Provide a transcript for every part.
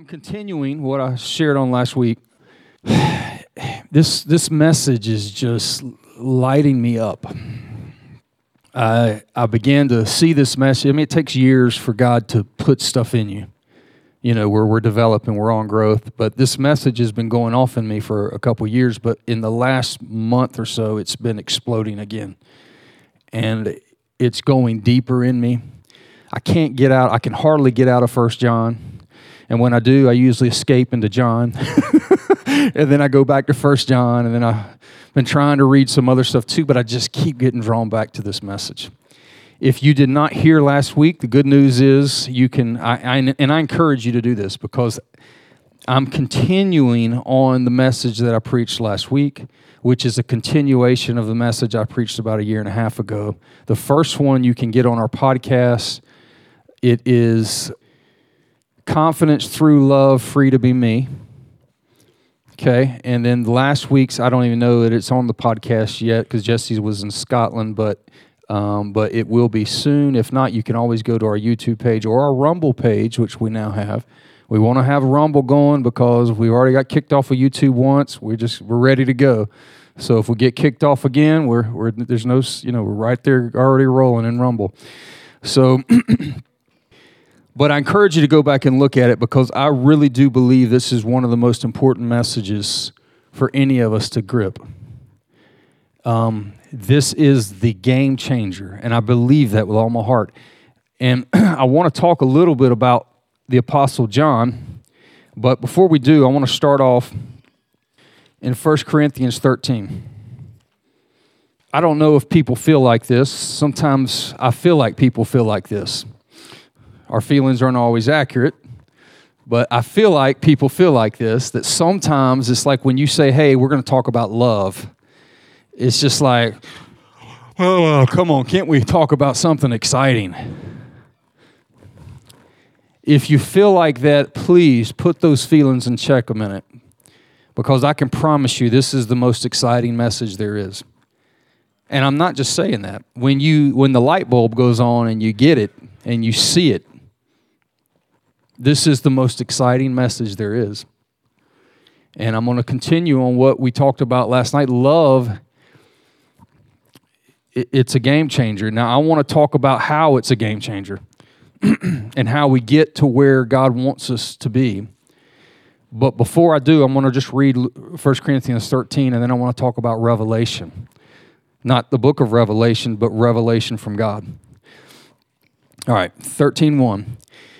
I'm continuing what I shared on last week. This message is just lighting me up. I began to see this message. I mean, it takes years for God to put stuff in you. You know, where we're developing, we're on growth. But this message has been going off in me for a couple of years. But in the last month or so, it's been exploding again. And it's going deeper in me. I can't get out. I can hardly get out of First John. And when I do, I usually escape into John. And then I go back to First John. And then I've been trying to read some other stuff too. But I just keep getting drawn back to this message. If you did not hear last week, the good news is you can, I encourage you to do this because I'm continuing on the message that I preached last week, which is a continuation of the message I preached about a year and a half ago. The first one you can get on our podcast. It is Confidence Through Love, Free to Be Me. Okay, and then last week's, I don't even know that it's on the podcast yet because Jesse was in Scotland, but it will be soon. If not, you can always go to our YouTube page or our Rumble page, which we now have. We want to have Rumble going because we already got kicked off of YouTube once. We're ready to go. So if we get kicked off again, we're right there already rolling in Rumble. So, but I encourage you to go back and look at it because I really do believe this is one of the most important messages for any of us to grip. This is the game changer, and I believe that with all my heart. And I want to talk a little bit about the Apostle John, but before we do, I want to start off in 1 Corinthians 13. I don't know if people feel like this. Sometimes I feel like people feel like this. Our feelings aren't always accurate, but I feel like people feel like this, that sometimes it's like when you say, hey, we're going to talk about love. It's just like, oh, come on, can't we talk about something exciting? If you feel like that, please put those feelings in check a minute because I can promise you this is the most exciting message there is. And I'm not just saying that. When the light bulb goes on and you get it and you see it, this is the most exciting message there is. And I'm going to continue on what we talked about last night. Love, it's a game changer. Now, I want to talk about how it's a game changer and how we get to where God wants us to be. But before I do, I'm going to just read 1 Corinthians 13, and then I want to talk about Revelation. Not the book of Revelation, but revelation from God. All right, 13:1.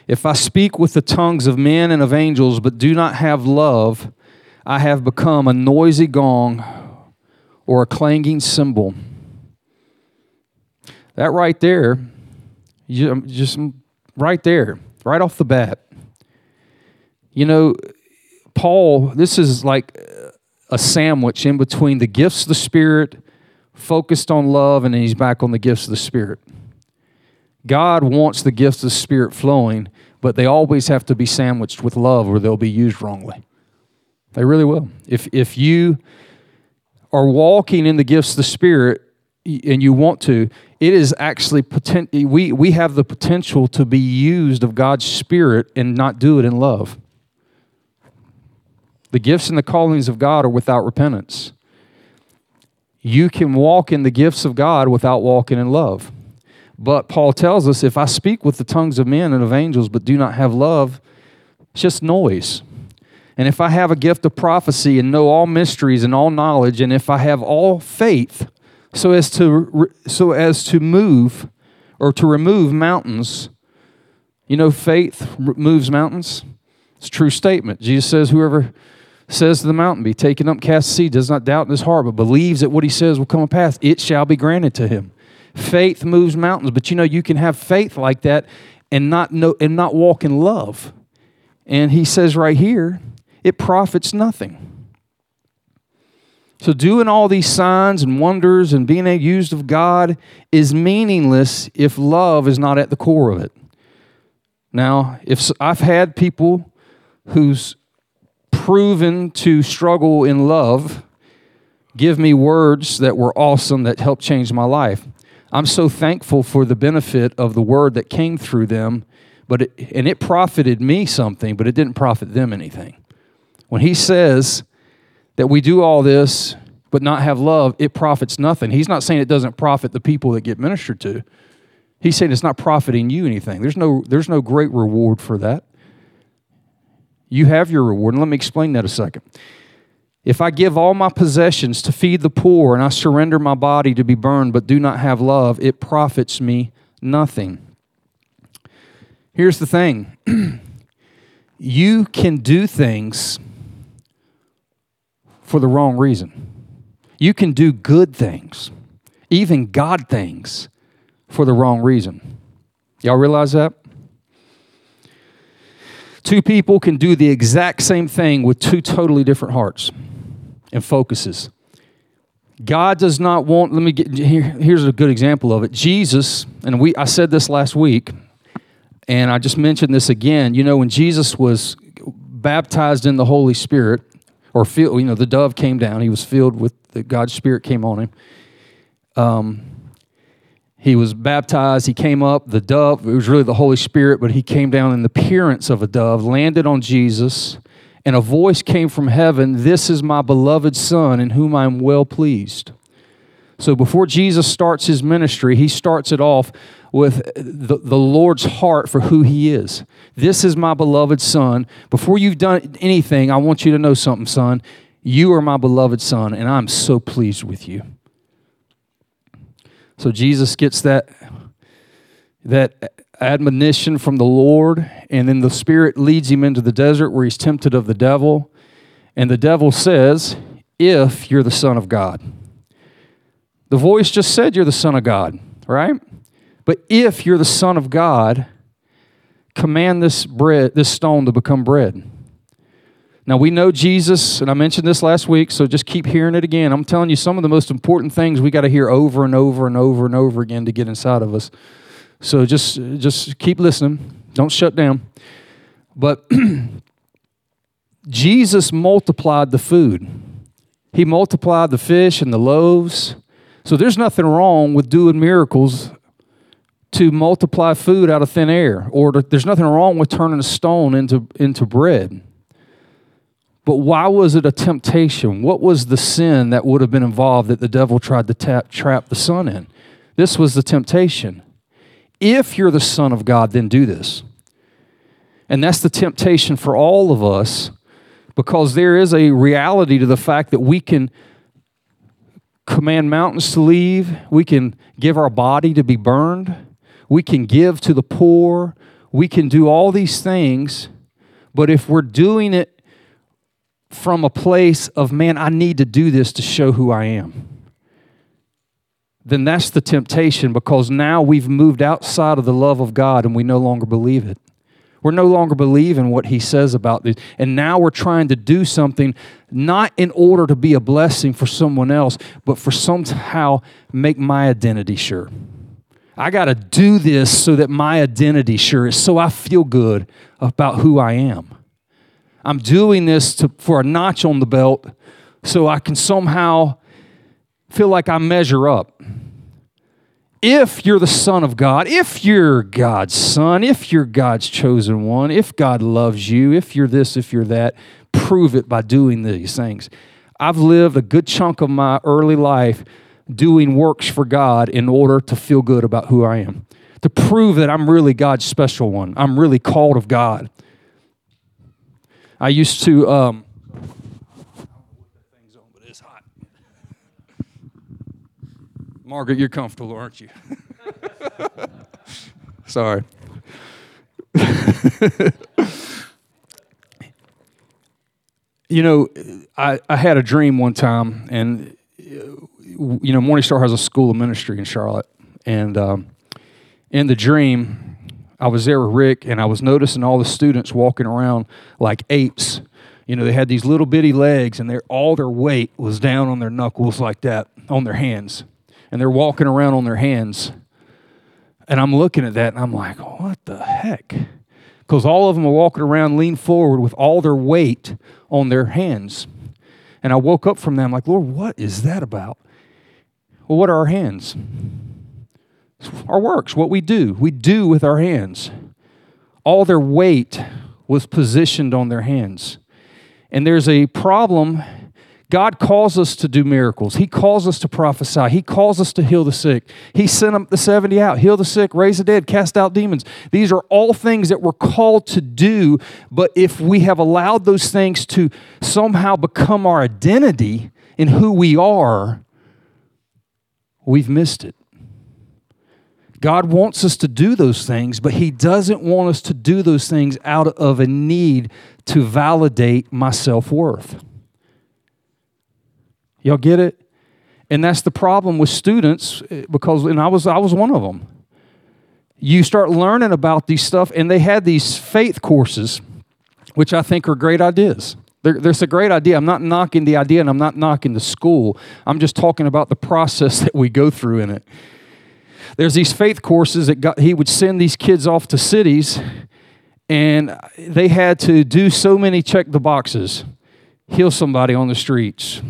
If I speak with the tongues of men and of angels, but do not have love, I have become a noisy gong or a clanging cymbal. That right there, just right there, right off the bat. You know, Paul, this is like a sandwich in between the gifts of the Spirit, focused on love, and then he's back on the gifts of the Spirit. God wants the gifts of the Spirit flowing, but they always have to be sandwiched with love or they'll be used wrongly. They really will. If you are walking in the gifts of the Spirit and you want to, it is actually we have the potential to be used of God's Spirit and not do it in love. The gifts and the callings of God are without repentance. You can walk in the gifts of God without walking in love. But Paul tells us, if I speak with the tongues of men and of angels but do not have love, it's just noise. And if I have a gift of prophecy and know all mysteries and all knowledge, and if I have all faith so as to move or to remove mountains, you know, faith moves mountains. It's a true statement. Jesus says, whoever says to the mountain, be taken up, cast to sea, does not doubt in his heart, but believes that what he says will come to pass, it shall be granted to him. Faith moves mountains, but you know, you can have faith like that and not walk in love. And he says right here, it profits nothing. So doing all these signs and wonders and being used of God is meaningless if love is not at the core of it. Now, if I've had people who's proven to struggle in love give me words that were awesome that helped change my life. I'm so thankful for the benefit of the word that came through them But it profited me something, but it didn't profit them anything. When he says that we do all this but not have love, it profits nothing. He's not saying it doesn't profit the people that get ministered to. He's saying it's not profiting you anything. There's no great reward for that. You have your reward, and let me explain that a second. If I give all my possessions to feed the poor and I surrender my body to be burned but do not have love, it profits me nothing. Here's the thing. You can do things for the wrong reason. You can do good things, even God things, for the wrong reason. Y'all realize that? Two people can do the exact same thing with two totally different hearts and focuses. God does not want, here's a good example of it. Jesus, and I said this last week, and I just mentioned this again. You know, when Jesus was baptized in the Holy Spirit, or filled, the dove came down. He was filled with God's Spirit came on him. He was baptized. He came up. The dove, it was really the Holy Spirit, but he came down in the appearance of a dove, landed on Jesus, and a voice came from heaven, "This is my beloved Son, in whom I am well pleased." So before Jesus starts his ministry, he starts it off with the Lord's heart for who he is. This is my beloved Son. Before you've done anything, I want you to know something, son. You are my beloved Son, and I'm so pleased with you. So Jesus gets that admonition from the Lord, and then the Spirit leads him into the desert where he's tempted of the devil. And the devil says, "If you're the Son of God." The voice just said you're the Son of God, right? But if you're the Son of God, command this stone to become bread. Now, we know Jesus, and I mentioned this last week, so just keep hearing it again. I'm telling you, some of the most important things we got to hear over and over and over and over again to get inside of us. So just keep listening. Don't shut down. But Jesus multiplied the food. He multiplied the fish and the loaves. So there's nothing wrong with doing miracles to multiply food out of thin air, or there's nothing wrong with turning a stone into bread. But why was it a temptation? What was the sin that would have been involved that the devil tried to trap the Son in? This was the temptation. If you're the Son of God, then do this. And that's the temptation for all of us, because there is a reality to the fact that we can command mountains to leave. We can give our body to be burned. We can give to the poor. We can do all these things. But if we're doing it from a place of, man, I need to do this to show who I am, then that's the temptation, because now we've moved outside of the love of God and we no longer believe it. We're no longer believing what he says about this. And now we're trying to do something not in order to be a blessing for someone else, but for somehow make my identity sure. I got to do this so that my identity sure is, so I feel good about who I am. I'm doing this for a notch on the belt so I can somehow feel like I measure up. If you're the Son of God, if you're God's Son, if you're God's chosen one, if God loves you, if you're this, if you're that, prove it by doing these things. I've lived a good chunk of my early life doing works for God in order to feel good about who I am, to prove that I'm really God's special one. I'm really called of God. I used to... Margaret, you're comfortable, aren't you? Sorry. I had a dream one time, and, Morningstar has a school of ministry in Charlotte. And in the dream, I was there with Rick, and I was noticing all the students walking around like apes. They had these little bitty legs, and all their weight was down on their knuckles like that, on their hands. And they're walking around on their hands. And I'm looking at that, and I'm like, what the heck? Because all of them are walking around, lean forward with all their weight on their hands. And I woke up from that, I'm like, Lord, what is that about? Well, what are our hands? It's our works, what we do with our hands. all their weight was positioned on their hands. And there's a problem. God calls us to do miracles. He calls us to prophesy. He calls us to heal the sick. He sent them the 70 out, heal the sick, raise the dead, cast out demons. These are all things that we're called to do, but if we have allowed those things to somehow become our identity in who we are, we've missed it. God wants us to do those things, but He doesn't want us to do those things out of a need to validate my self-worth. Y'all get it? And that's the problem with students, because, and I was one of them. You start learning about these stuff, and they had these faith courses, which I think are great ideas. There's a great idea. I'm not knocking the idea, and I'm not knocking the school. I'm just talking about the process that we go through in it. There's these faith courses that he would send these kids off to cities, and they had to do so many check the boxes, heal somebody on the streets.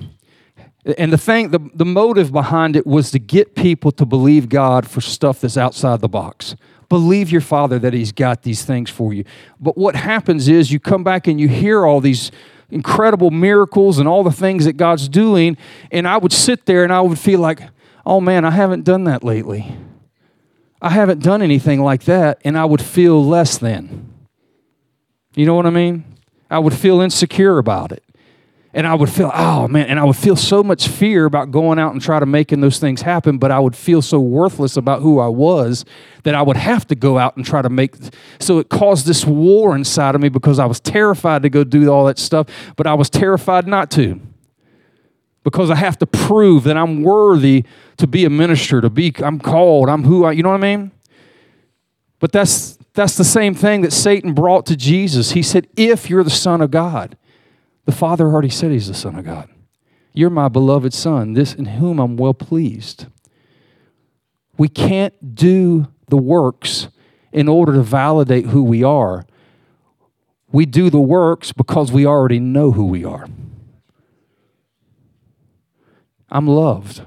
And the thing, the motive behind it was to get people to believe God for stuff that's outside the box. Believe your Father that He's got these things for you. But what happens is you come back and you hear all these incredible miracles and all the things that God's doing, and I would sit there and I would feel like, oh man, I haven't done that lately. I haven't done anything like that, and I would feel less than. You know what I mean? I would feel insecure about it. And I would feel, oh man, and I would feel so much fear about going out and trying to making those things happen, but I would feel so worthless about who I was that I would have to go out and try to make, so it caused this war inside of me because I was terrified to go do all that stuff, but I was terrified not to because I have to prove that I'm worthy to be a minister, I'm called, I'm who I, you know what I mean? But that's the same thing that Satan brought to Jesus. He said, if you're the Son of God, the Father already said He's the Son of God. You're my beloved Son, this in whom I'm well pleased. We can't do the works in order to validate who we are. We do the works because we already know who we are. I'm loved.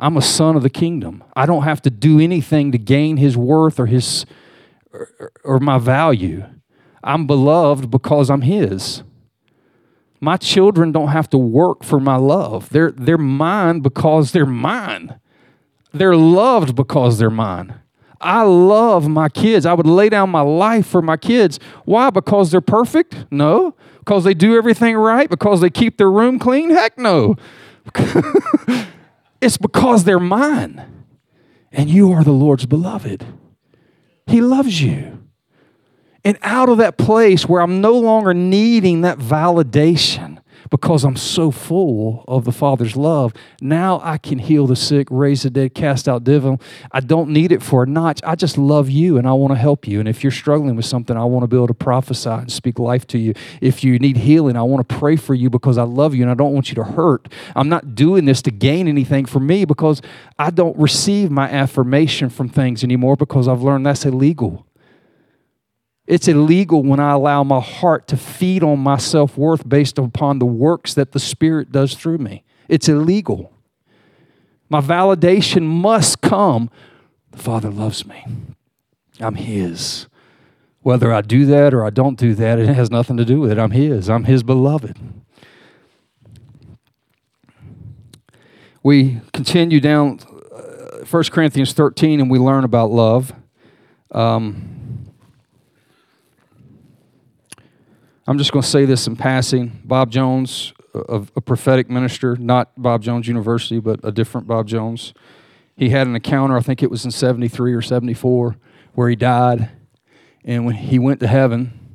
I'm a son of the kingdom. I don't have to do anything to gain His worth or His or my value. I'm beloved because I'm His. My children don't have to work for my love. They're mine because they're mine. They're loved because they're mine. I love my kids. I would lay down my life for my kids. Why? Because they're perfect? No. Because they do everything right? Because they keep their room clean? Heck no. It's because they're mine. And you are the Lord's beloved. He loves you. And out of that place where I'm no longer needing that validation because I'm so full of the Father's love, now I can heal the sick, raise the dead, cast out devils. I don't need it for a notch. I just love you and I want to help you. And if you're struggling with something, I want to be able to prophesy and speak life to you. If you need healing, I want to pray for you because I love you and I don't want you to hurt. I'm not doing this to gain anything for me because I don't receive my affirmation from things anymore because I've learned that's illegal. It's illegal when I allow my heart to feed on my self-worth based upon the works that the Spirit does through me. It's illegal. My validation must come. The Father loves me. I'm His. Whether I do that or I don't do that, it has nothing to do with it. I'm His. I'm His beloved. We continue down 1 Corinthians 13, and we learn about love. I'm just going to say this in passing. Bob Jones, a prophetic minister, not Bob Jones University, but a different Bob Jones. He had an encounter, I think it was in 73 or 74, where he died. And when he went to heaven,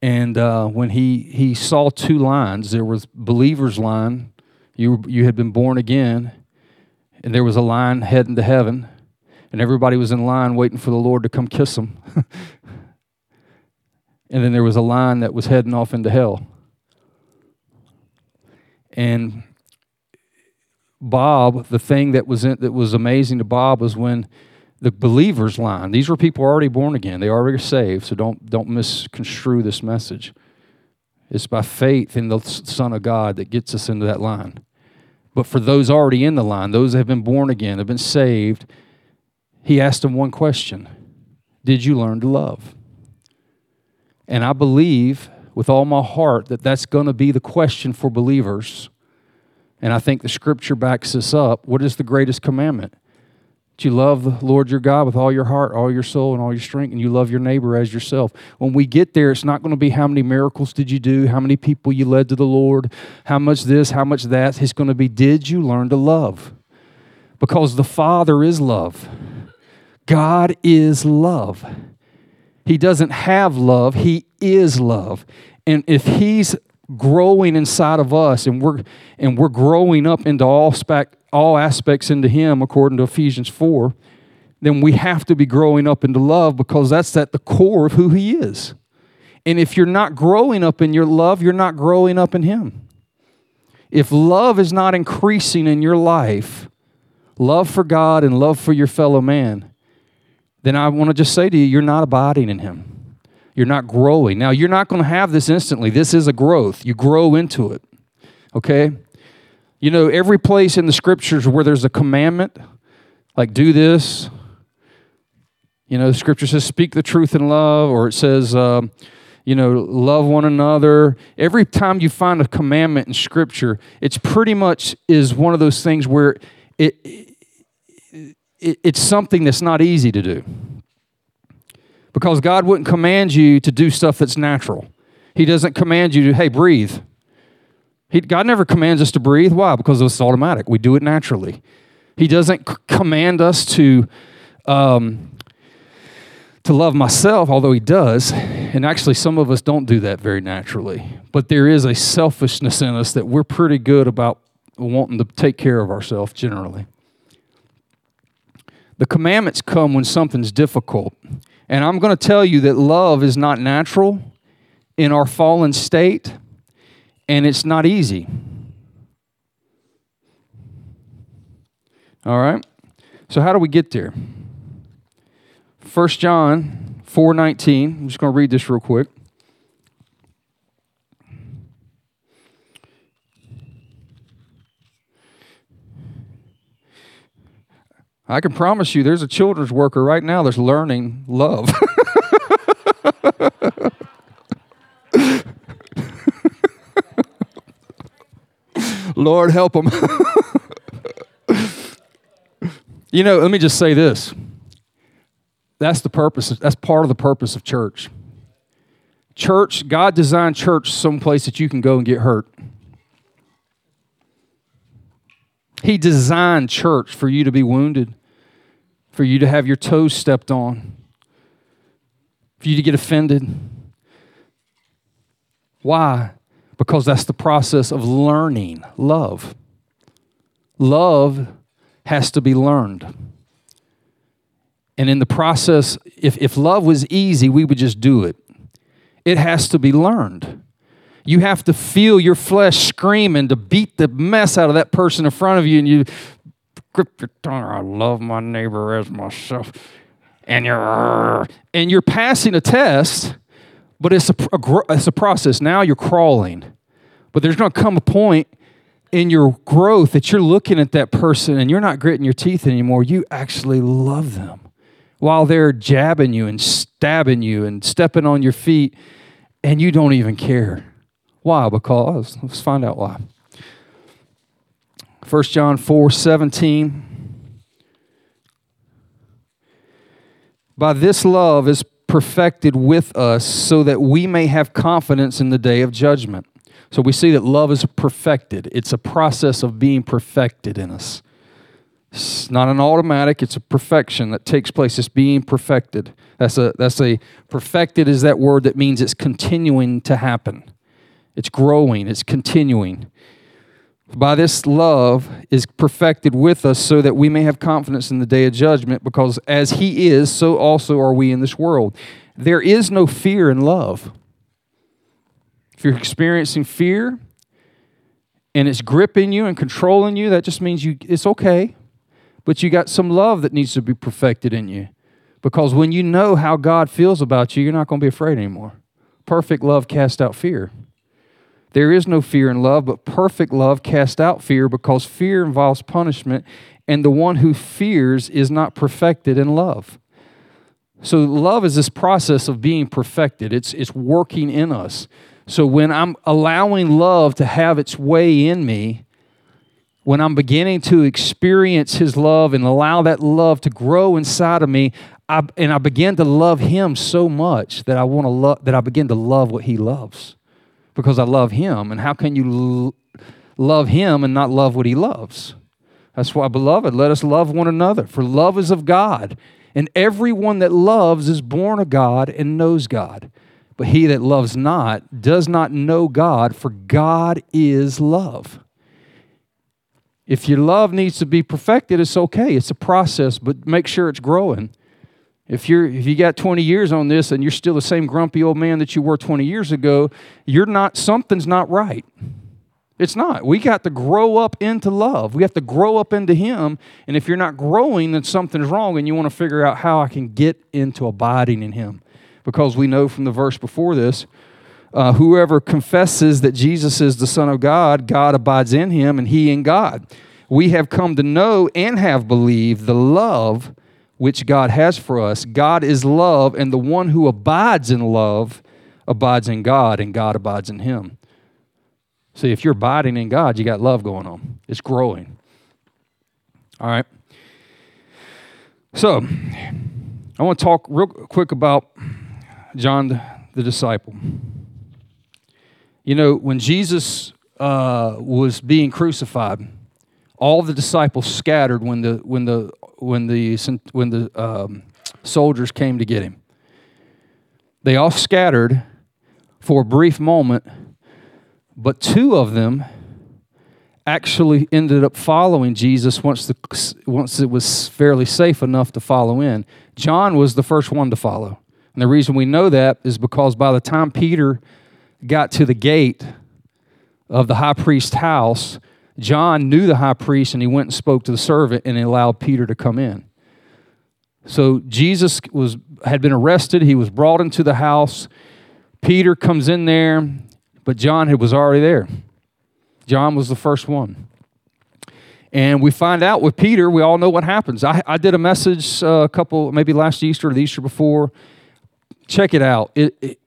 and when he saw two lines, there was believer's line, you had been born again, and there was a line heading to heaven, and everybody was in line waiting for the Lord to come kiss them. And then there was a line that was heading off into hell. And Bob, the thing that was amazing to Bob was when the believers' line, these were people already born again, they already saved, so don't misconstrue this message. It's by faith in the Son of God that gets us into that line. But for those already in the line, those that have been born again, have been saved, he asked them one question. Did you learn to love? And I believe with all my heart that that's going to be the question for believers. And I think the Scripture backs this up. What is the greatest commandment? That you love the Lord your God with all your heart, all your soul, and all your strength, and you love your neighbor as yourself. When we get there, it's not going to be how many miracles did you do, how many people you led to the Lord, how much this, how much that. It's going to be, did you learn to love? Because the Father is love. God is love. He doesn't have love. He is love. And if He's growing inside of us, and we're growing up into all aspects into Him, according to Ephesians 4, then we have to be growing up into love, because that's at the core of who He is. And if you're not growing up in your love, you're not growing up in Him. If love is not increasing in your life, love for God and love for your fellow man, then I want to just say to you, you're not abiding in Him. You're not growing. Now, you're not going to have this instantly. This is a growth. You grow into it, okay? You know, every place in the Scriptures where there's a commandment, like do this, you know, the Scripture says speak the truth in love, or it says, you know, love one another. Every time you find a commandment in Scripture, it's pretty much is one of those things where it's something that's not easy to do. Because God wouldn't command you to do stuff that's natural. He doesn't command you to, hey, breathe. God never commands us to breathe. Why? Because it's automatic. We do it naturally. He doesn't command us to love myself, although He does. And actually, some of us don't do that very naturally. But there is a selfishness in us that we're pretty good about wanting to take care of ourselves generally. The commandments come when something's difficult. And I'm going to tell you that love is not natural in our fallen state, and it's not easy. All right? So how do we get there? 1 John 4:19. I'm just going to read this real quick. I can promise you there's a children's worker right now that's learning love. Lord, help them. You know, let me just say this. That's the purpose. That's part of the purpose of church. Church, God designed church someplace that you can go and get hurt. He designed church for you to be wounded, for you to have your toes stepped on, for you to get offended. Why? Because that's the process of learning love. Love has to be learned. And in the process, if love was easy, we would just do it. It has to be learned. You have to feel your flesh screaming to beat the mess out of that person in front of you, and you grip your tongue, I love my neighbor as myself, and you're passing a test, but it's a process. Now you're crawling, but there's going to come a point in your growth that you're looking at that person, and you're not gritting your teeth anymore. You actually love them while they're jabbing you and stabbing you and stepping on your feet, and you don't even care. Why? Because, let's find out why. 1 John 4:17. By this love is perfected with us so that we may have confidence in the day of judgment. So we see that love is perfected. It's a process of being perfected in us. It's not an automatic, it's a perfection that takes place. It's being perfected. That's a perfected is that word that means it's continuing to happen. It's growing. It's continuing. By this love is perfected with us so that we may have confidence in the day of judgment, because as He is, so also are we in this world. There is no fear in love. If you're experiencing fear and it's gripping you and controlling you, that just means it's okay, but you got some love that needs to be perfected in you, because when you know how God feels about you, you're not going to be afraid anymore. Perfect love casts out fear. There is no fear in love, but perfect love casts out fear, because fear involves punishment, and the one who fears is not perfected in love. So love is this process of being perfected. It's working in us. So when I'm allowing love to have its way in me, when I'm beginning to experience His love and allow that love to grow inside of me, I begin to love Him so much that I begin to love what He loves, because I love Him. And how can you love Him and not love what He loves? That's why, beloved, let us love one another, for love is of God. And everyone that loves is born of God and knows God. But he that loves not does not know God, for God is love. If your love needs to be perfected, it's okay. It's a process, but make sure it's growing. If you got 20 years on this and you're still the same grumpy old man that you were 20 years ago, something's not right. It's not. We got to grow up into love. We have to grow up into Him. And if you're not growing, then something's wrong, and you want to figure out how I can get into abiding in Him. Because we know from the verse before this, whoever confesses that Jesus is the Son of God, God abides in him and He in God. We have come to know and have believed the love which God has for us. God is love, and the one who abides in love abides in God, and God abides in him. See, if you're abiding in God, you got love going on. It's growing. All right. So, I want to talk real quick about John the disciple. You know, when Jesus was being crucified, all the disciples scattered when the soldiers came to get Him. They all scattered for a brief moment. But two of them actually ended up following Jesus once it was fairly safe enough to follow in. John was the first one to follow. And the reason we know that is because by the time Peter got to the gate of the high priest's house, John knew the high priest, and he went and spoke to the servant, and he allowed Peter to come in. So Jesus had been arrested. He was brought into the house. Peter comes in there. But John was already there. John was the first one. And we find out with Peter, we all know what happens. I did a message a couple, maybe last Easter or the Easter before. Check it out. It's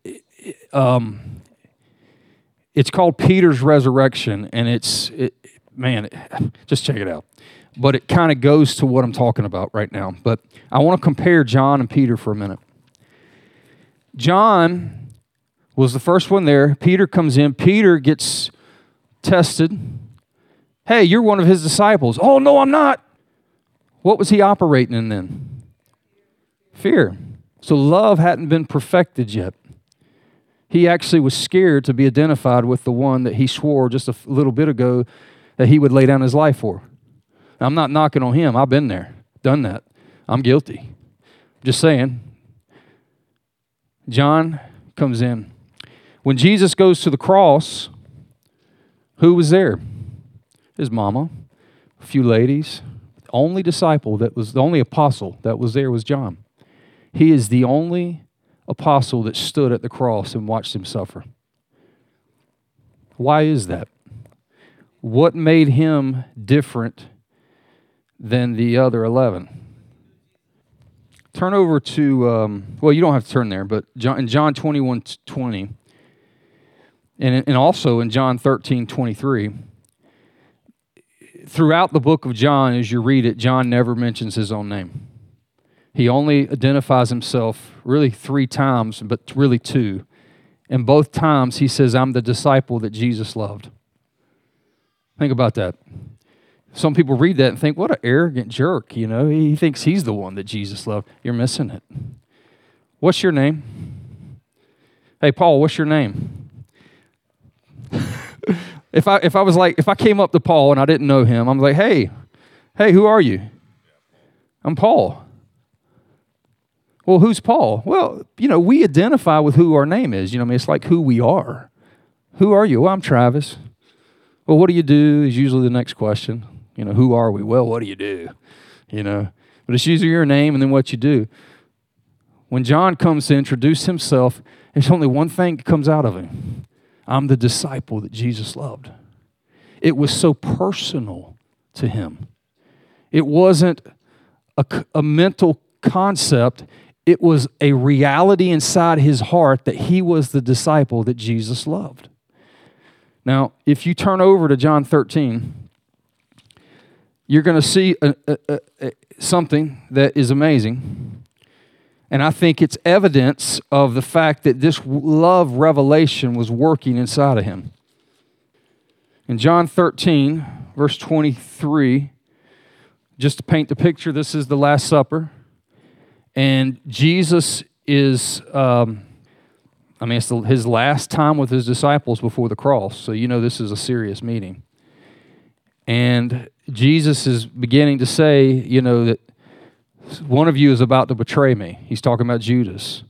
called Peter's Resurrection, and just check it out. But it kind of goes to what I'm talking about right now. But I want to compare John and Peter for a minute. John was the first one there. Peter comes in. Peter gets tested. Hey, you're one of his disciples. Oh, no, I'm not. What was he operating in then? Fear. So love hadn't been perfected yet. He actually was scared to be identified with the one that he swore just a little bit ago that he would lay down his life for. Now, I'm not knocking on him. I've been there, done that. I'm guilty. Just saying. John comes in. When Jesus goes to the cross, who was there? His mama, a few ladies. The only disciple that was, the only apostle that was there was John. He is the only apostle that stood at the cross and watched him suffer. Why is that? What made him different than the other 11? Turn over to, you don't have to turn there, but in John 21:20, and also in John 13:23, throughout the book of John, as you read it, John never mentions his own name. He only identifies himself really three times, but really two. And both times he says, I'm the disciple that Jesus loved. Think about that. Some people read that and think, what an arrogant jerk, you know. He thinks he's the one that Jesus loved. You're missing it. What's your name? Hey, Paul, what's your name? If I came up to Paul and I didn't know him, I'm like, hey, who are you? I'm Paul. Well, who's Paul? Well, you know, we identify with who our name is. You know what I mean? It's like who we are. Who are you? Well, I'm Travis. Well, what do you do is usually the next question. You know, who are we? Well, what do you do? You know, but it's usually your name and then what you do. When John comes to introduce himself, there's only one thing that comes out of him. I'm the disciple that Jesus loved. It was so personal to him. It wasn't a mental concept. it was a reality inside his heart that he was the disciple that Jesus loved. Now, if you turn over to John 13, you're going to see something that is amazing. And I think it's evidence of the fact that this love revelation was working inside of him. In John 13, verse 23, just to paint the picture, this is the Last Supper. And Jesus is, it's his last time with his disciples before the cross. So you know this is a serious meeting. And Jesus is beginning to say, you know, that one of you is about to betray me. He's talking about Judas.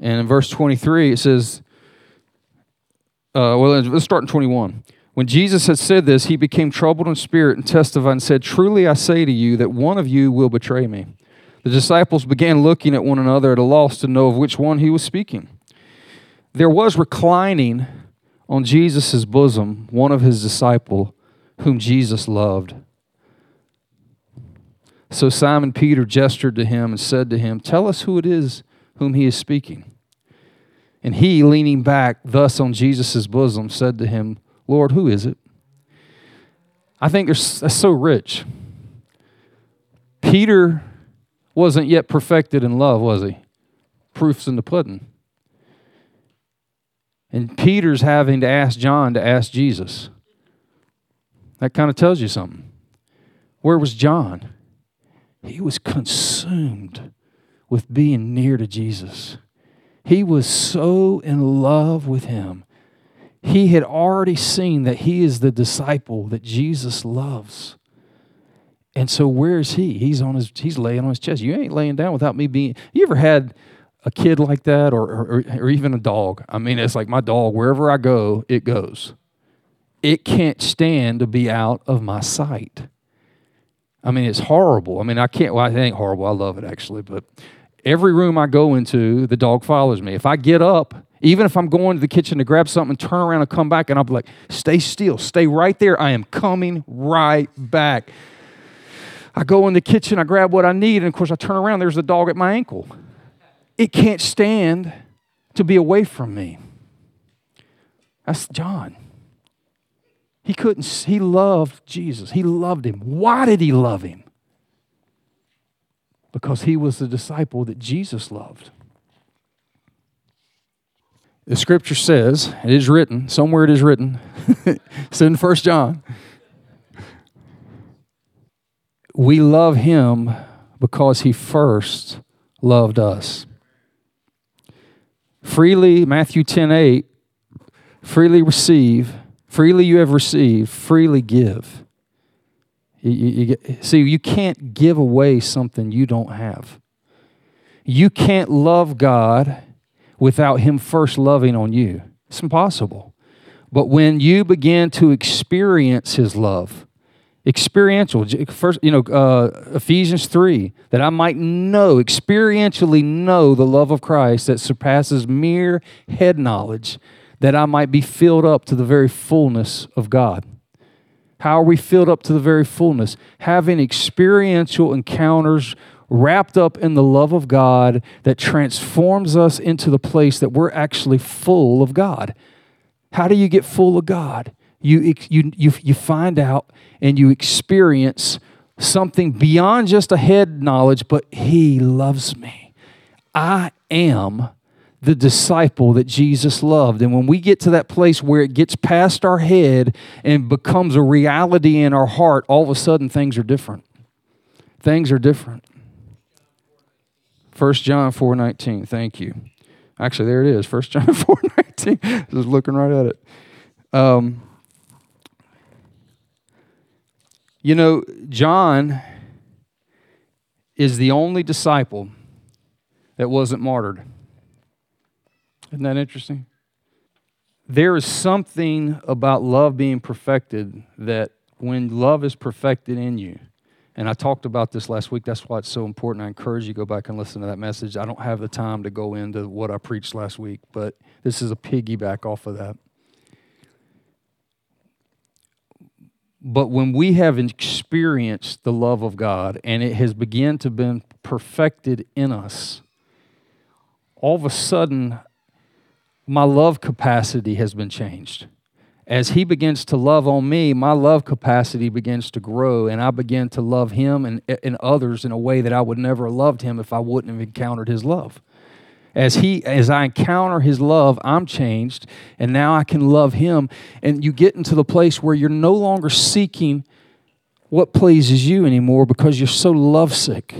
And in verse 23, it says, let's start in 21. When Jesus had said this, he became troubled in spirit and testified and said, "Truly I say to you that one of you will betray me." The disciples began looking at one another at a loss to know of which one he was speaking. There was reclining on Jesus' bosom one of his disciples whom Jesus loved. So Simon Peter gestured to him and said to him, "Tell us who it is whom he is speaking." And he, leaning back thus on Jesus' bosom, said to him, "Lord, who is it?" I think that's so rich. Peter wasn't yet perfected in love, was he? Proof's in the pudding. And Peter's having to ask John to ask Jesus. That kind of tells you something. Where was John? He was consumed with being near to Jesus. He was so in love with him. He had already seen that he is the disciple that Jesus loves. And so where is he? He's laying on his chest. You ain't laying down without me being... You ever had a kid like that or even a dog? I mean, it's like my dog, wherever I go, it goes. It can't stand to be out of my sight. I mean, it's horrible. I mean, I can't... Well, it ain't horrible. I love it, actually, but... Every room I go into, the dog follows me. If I get up, even if I'm going to the kitchen to grab something, turn around and come back, and I'll be like, stay still, stay right there. I am coming right back. I go in the kitchen, I grab what I need, and of course I turn around, there's the dog at my ankle. It can't stand to be away from me. That's John. He loved Jesus. He loved him. Why did he love him? Because he was the disciple that Jesus loved. The scripture says, it is written, somewhere it is written, it's in 1 John. We love him because he first loved us. Freely, Matthew 10:8, freely receive, freely you have received, freely give. You can't give away something you don't have. You can't love God without him first loving on you. It's impossible. But when you begin to experience his love, experiential, first, Ephesians 3, that I might know, experientially know the love of Christ that surpasses mere head knowledge, that I might be filled up to the very fullness of God. How are we filled up to the very fullness? Having experiential encounters wrapped up in the love of God that transforms us into the place that we're actually full of God. How do you get full of God? You find out and you experience something beyond just a head knowledge, but he loves me. I am the disciple that Jesus loved. And when we get to that place where it gets past our head and becomes a reality in our heart, all of a sudden things are different. Things are different. 1 John 4:19. Thank you. Actually, there it is. 1 John 4:19. Just looking right at it. John is the only disciple that wasn't martyred. Isn't that interesting? There is something about love being perfected that when love is perfected in you, and I talked about this last week, that's why it's so important. I encourage you to go back and listen to that message. I don't have the time to go into what I preached last week, but this is a piggyback off of that. But when we have experienced the love of God and it has begun to be perfected in us, all of a sudden, my love capacity has been changed. As he begins to love on me, my love capacity begins to grow, and I begin to love him and others in a way that I would never have loved him if I wouldn't have encountered his love. As I encounter his love, I'm changed, and now I can love him. And you get into the place where you're no longer seeking what pleases you anymore because you're so lovesick.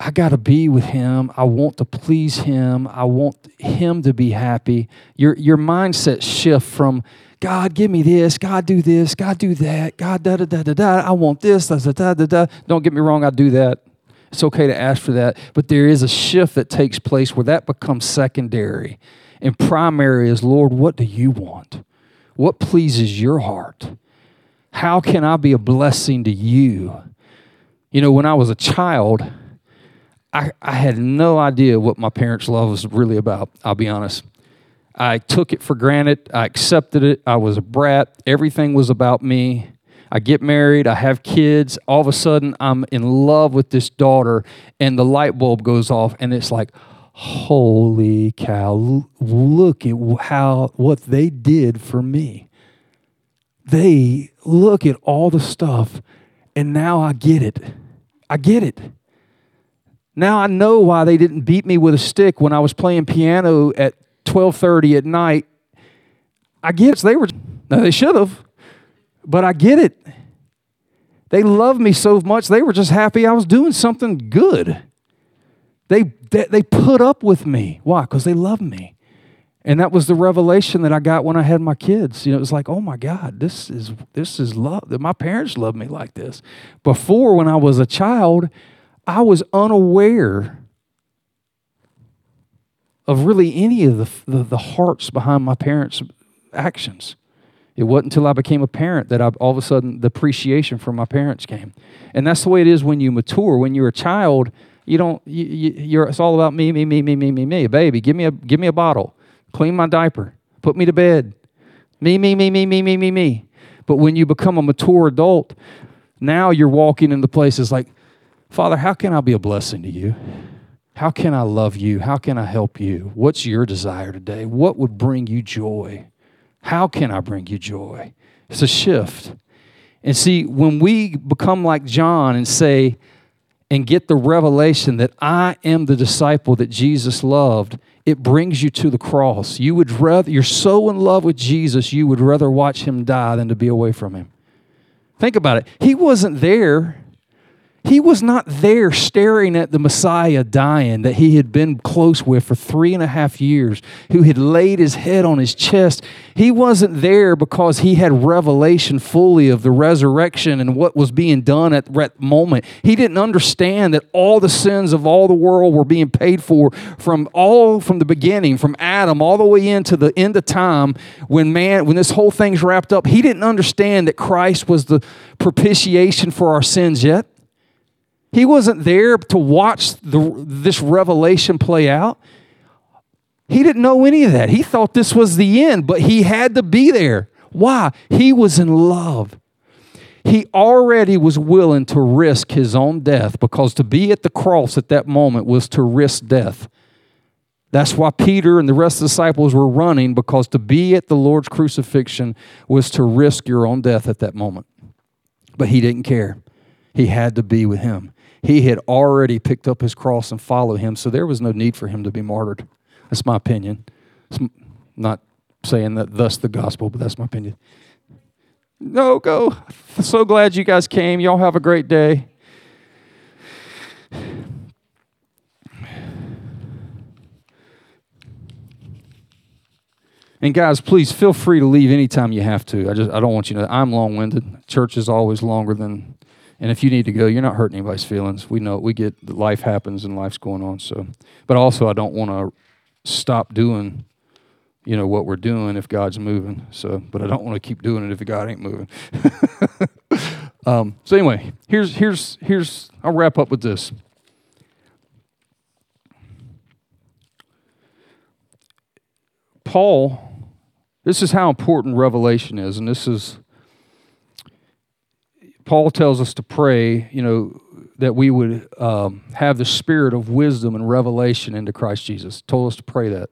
I got to be with him. I want to please him. I want him to be happy. Your mindset shift from, God, give me this. God, do this. God, do that. God, da-da-da-da-da. I want this. Da-da-da-da-da. Don't get me wrong. I do that. It's okay to ask for that. But there is a shift that takes place where that becomes secondary. And primary is, Lord, what do you want? What pleases your heart? How can I be a blessing to you? You know, when I was a child, I had no idea what my parents' love was really about, I'll be honest. I took it for granted. I accepted it. I was a brat. Everything was about me. I get married. I have kids. All of a sudden, I'm in love with this daughter, and the light bulb goes off, and it's like, holy cow, look at what they did for me. They look at all the stuff, and now I get it. I get it. Now I know why they didn't beat me with a stick when I was playing piano at 12:30 at night. I guess they should have, but I get it. They loved me so much, they were just happy I was doing something good. They put up with me. Why? Because they loved me. And that was the revelation that I got when I had my kids. You know, it was like, oh my God, this is love. That my parents loved me like this. Before, when I was a child, I was unaware of really any of the hearts behind my parents' actions. It wasn't until I became a parent that all of a sudden the appreciation from my parents came. And that's the way it is when you mature. When you're a child, it's all about me, me, me, me, me, me, me. Baby, give me a bottle, clean my diaper, put me to bed, me, me, me, me, me, me, me, me. But when you become a mature adult, now you're walking into places like, Father, how can I be a blessing to you? How can I love you? How can I help you? What's your desire today? What would bring you joy? How can I bring you joy? It's a shift. And see, when we become like John and say, and get the revelation that I am the disciple that Jesus loved, it brings you to the cross. You're so in love with Jesus, you would rather watch him die than to be away from him. Think about it. He wasn't there. He was not there staring at the Messiah dying that he had been close with for 3.5 years, who had laid his head on his chest. He wasn't there because he had revelation fully of the resurrection and what was being done at that moment. He didn't understand that all the sins of all the world were being paid for from the beginning, from Adam all the way into the end of time when this whole thing's wrapped up. He didn't understand that Christ was the propitiation for our sins yet. He wasn't there to watch this revelation play out. He didn't know any of that. He thought this was the end, but he had to be there. Why? He was in love. He already was willing to risk his own death because to be at the cross at that moment was to risk death. That's why Peter and the rest of the disciples were running, because to be at the Lord's crucifixion was to risk your own death at that moment. But he didn't care. He had to be with him. He had already picked up his cross and followed him, so there was no need for him to be martyred. That's my opinion. It's not saying that thus the gospel, but that's my opinion. No, go. So glad you guys came. Y'all have a great day. And guys, please feel free to leave anytime you have to. I don't want you to know that I'm long-winded. Church is always longer than... And if you need to go, you're not hurting anybody's feelings. We know, we get that life happens and life's going on. So, but also I don't want to stop doing, what we're doing if God's moving. So, but I don't want to keep doing it if God ain't moving. So anyway, here's I'll wrap up with this. Paul, this is how important revelation is, and this is. Paul tells us to pray, that we would have the spirit of wisdom and revelation into Christ Jesus. Told us to pray that.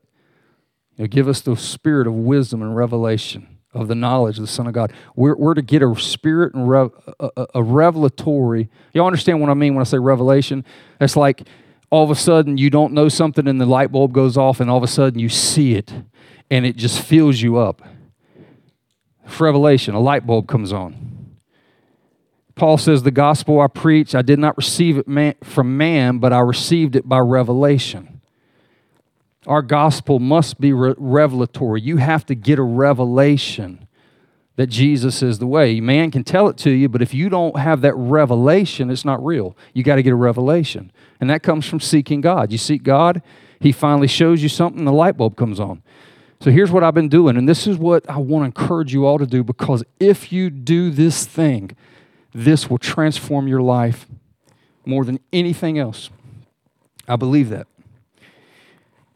You know, give us the spirit of wisdom and revelation of the knowledge of the Son of God. We're to get a spirit and a revelatory. Y'all understand what I mean when I say revelation? It's like all of a sudden you don't know something and the light bulb goes off and all of a sudden you see it and it just fills you up. For revelation, a light bulb comes on. Paul says, the gospel I preach, I did not receive it from man, but I received it by revelation. Our gospel must be revelatory. You have to get a revelation that Jesus is the way. Man can tell it to you, but if you don't have that revelation, it's not real. You got to get a revelation. And that comes from seeking God. You seek God, He finally shows you something, the light bulb comes on. So here's what I've been doing, and this is what I want to encourage you all to do, because if you do this thing, this will transform your life more than anything else. I believe that.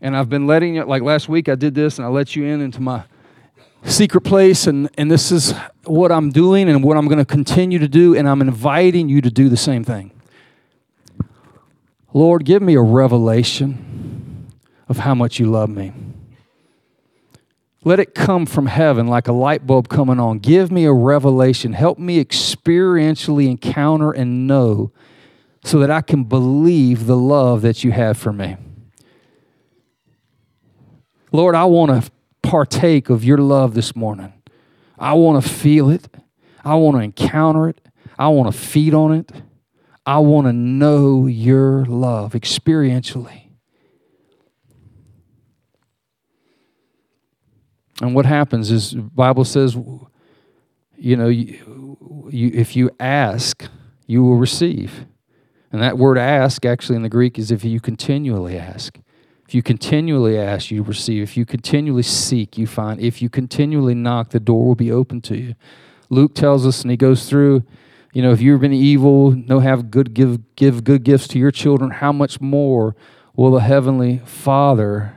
And I've been letting you, like last week I did this, and I let you into my secret place, and this is what I'm doing and what I'm going to continue to do, and I'm inviting you to do the same thing. Lord, give me a revelation of how much you love me. Let it come from heaven like a light bulb coming on. Give me a revelation. Help me experientially encounter and know so that I can believe the love that you have for me. Lord, I want to partake of your love this morning. I want to feel it. I want to encounter it. I want to feed on it. I want to know your love experientially. And what happens is the Bible says, you know, if you ask, you will receive. And that word ask actually in the Greek is if you continually ask. If you continually ask, you receive. If you continually seek, you find. If you continually knock, the door will be open to you. Luke tells us, and he goes through, you know, if you've been evil, no have good, give good gifts to your children, how much more will the Heavenly Father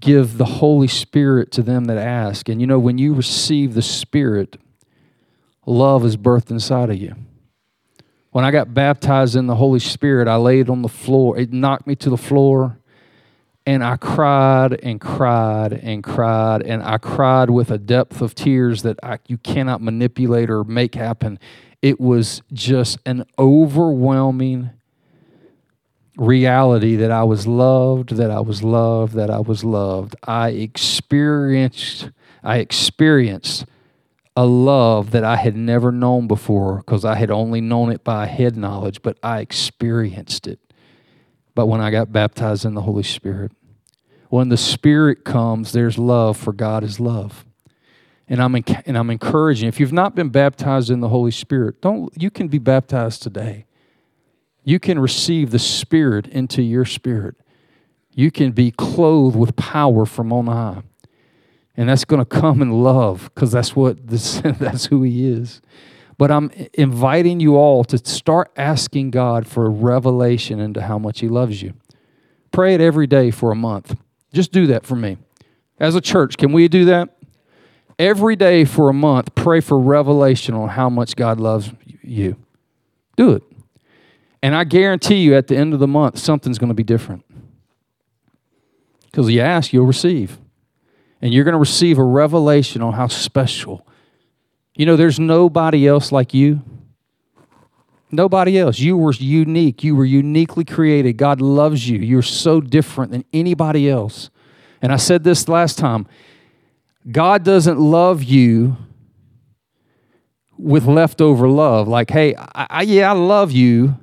give the Holy Spirit to them that ask. And you know, when you receive the Spirit, love is birthed inside of you. When I got baptized in the Holy Spirit, I laid on the floor. It knocked me to the floor, and I cried and cried and cried, and I cried with a depth of tears that you cannot manipulate or make happen. It was just an overwhelming reality that I was loved, that I was loved, that I was loved. I experienced a love that I had never known before, because I had only known it by head knowledge, but I experienced it. But when I got baptized in the Holy Spirit, when the Spirit comes, there's love, for God is love. And I'm encouraging, if you've not been baptized in the Holy Spirit, you can be baptized today. You can receive the Spirit into your spirit. You can be clothed with power from on high. And that's going to come in love, because that's who He is. But I'm inviting you all to start asking God for a revelation into how much He loves you. Pray it every day for a month. Just do that for me. As a church, can we do that? Every day for a month, pray for revelation on how much God loves you. Do it. And I guarantee you at the end of the month, something's going to be different. Because you ask, you'll receive. And you're going to receive a revelation on how special. You know, there's nobody else like you. Nobody else. You were unique. You were uniquely created. God loves you. You're so different than anybody else. And I said this last time. God doesn't love you with leftover love. Like, hey, I love you.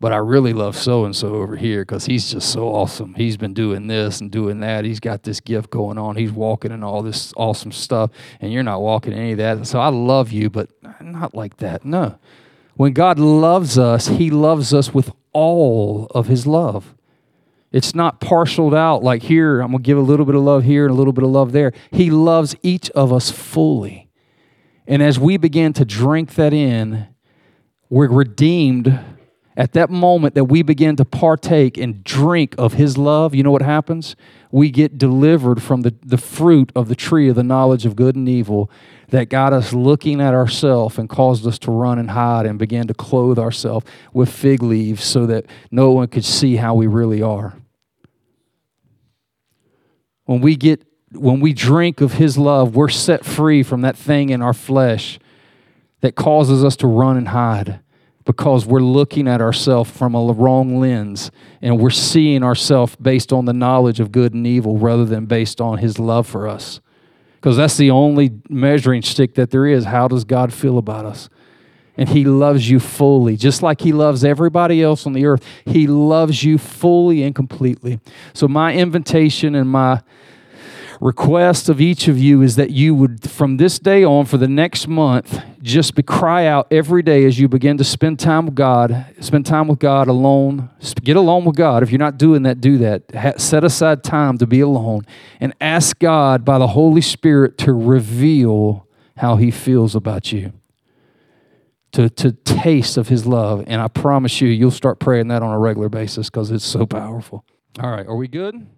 But I really love so-and-so over here because he's just so awesome. He's been doing this and doing that. He's got this gift going on. He's walking in all this awesome stuff, and you're not walking in any of that. So I love you, but not like that. No. When God loves us, He loves us with all of His love. It's not parceled out like here, I'm going to give a little bit of love here and a little bit of love there. He loves each of us fully. And as we begin to drink that in, we're redeemed At that moment that we begin to partake and drink of His love, you know what happens? We get delivered from the fruit of the tree of the knowledge of good and evil that got us looking at ourselves and caused us to run and hide and begin to clothe ourselves with fig leaves so that no one could see how we really are. When we drink of His love, we're set free from that thing in our flesh that causes us to run and hide, because we're looking at ourselves from a wrong lens and we're seeing ourselves based on the knowledge of good and evil rather than based on His love for us. Because that's the only measuring stick that there is. How does God feel about us? And He loves you fully, just like He loves everybody else on the earth. He loves you fully and completely. So my invitation and my request of each of you is that you would, from this day on, for the next month, just cry out every day as you begin to spend time with God alone. Get alone with God. If you're not doing that, do that. Set aside time to be alone and ask God by the Holy Spirit to reveal how He feels about you, to taste of His love. And I promise you, you'll start praying that on a regular basis because it's so powerful. All right, are we good?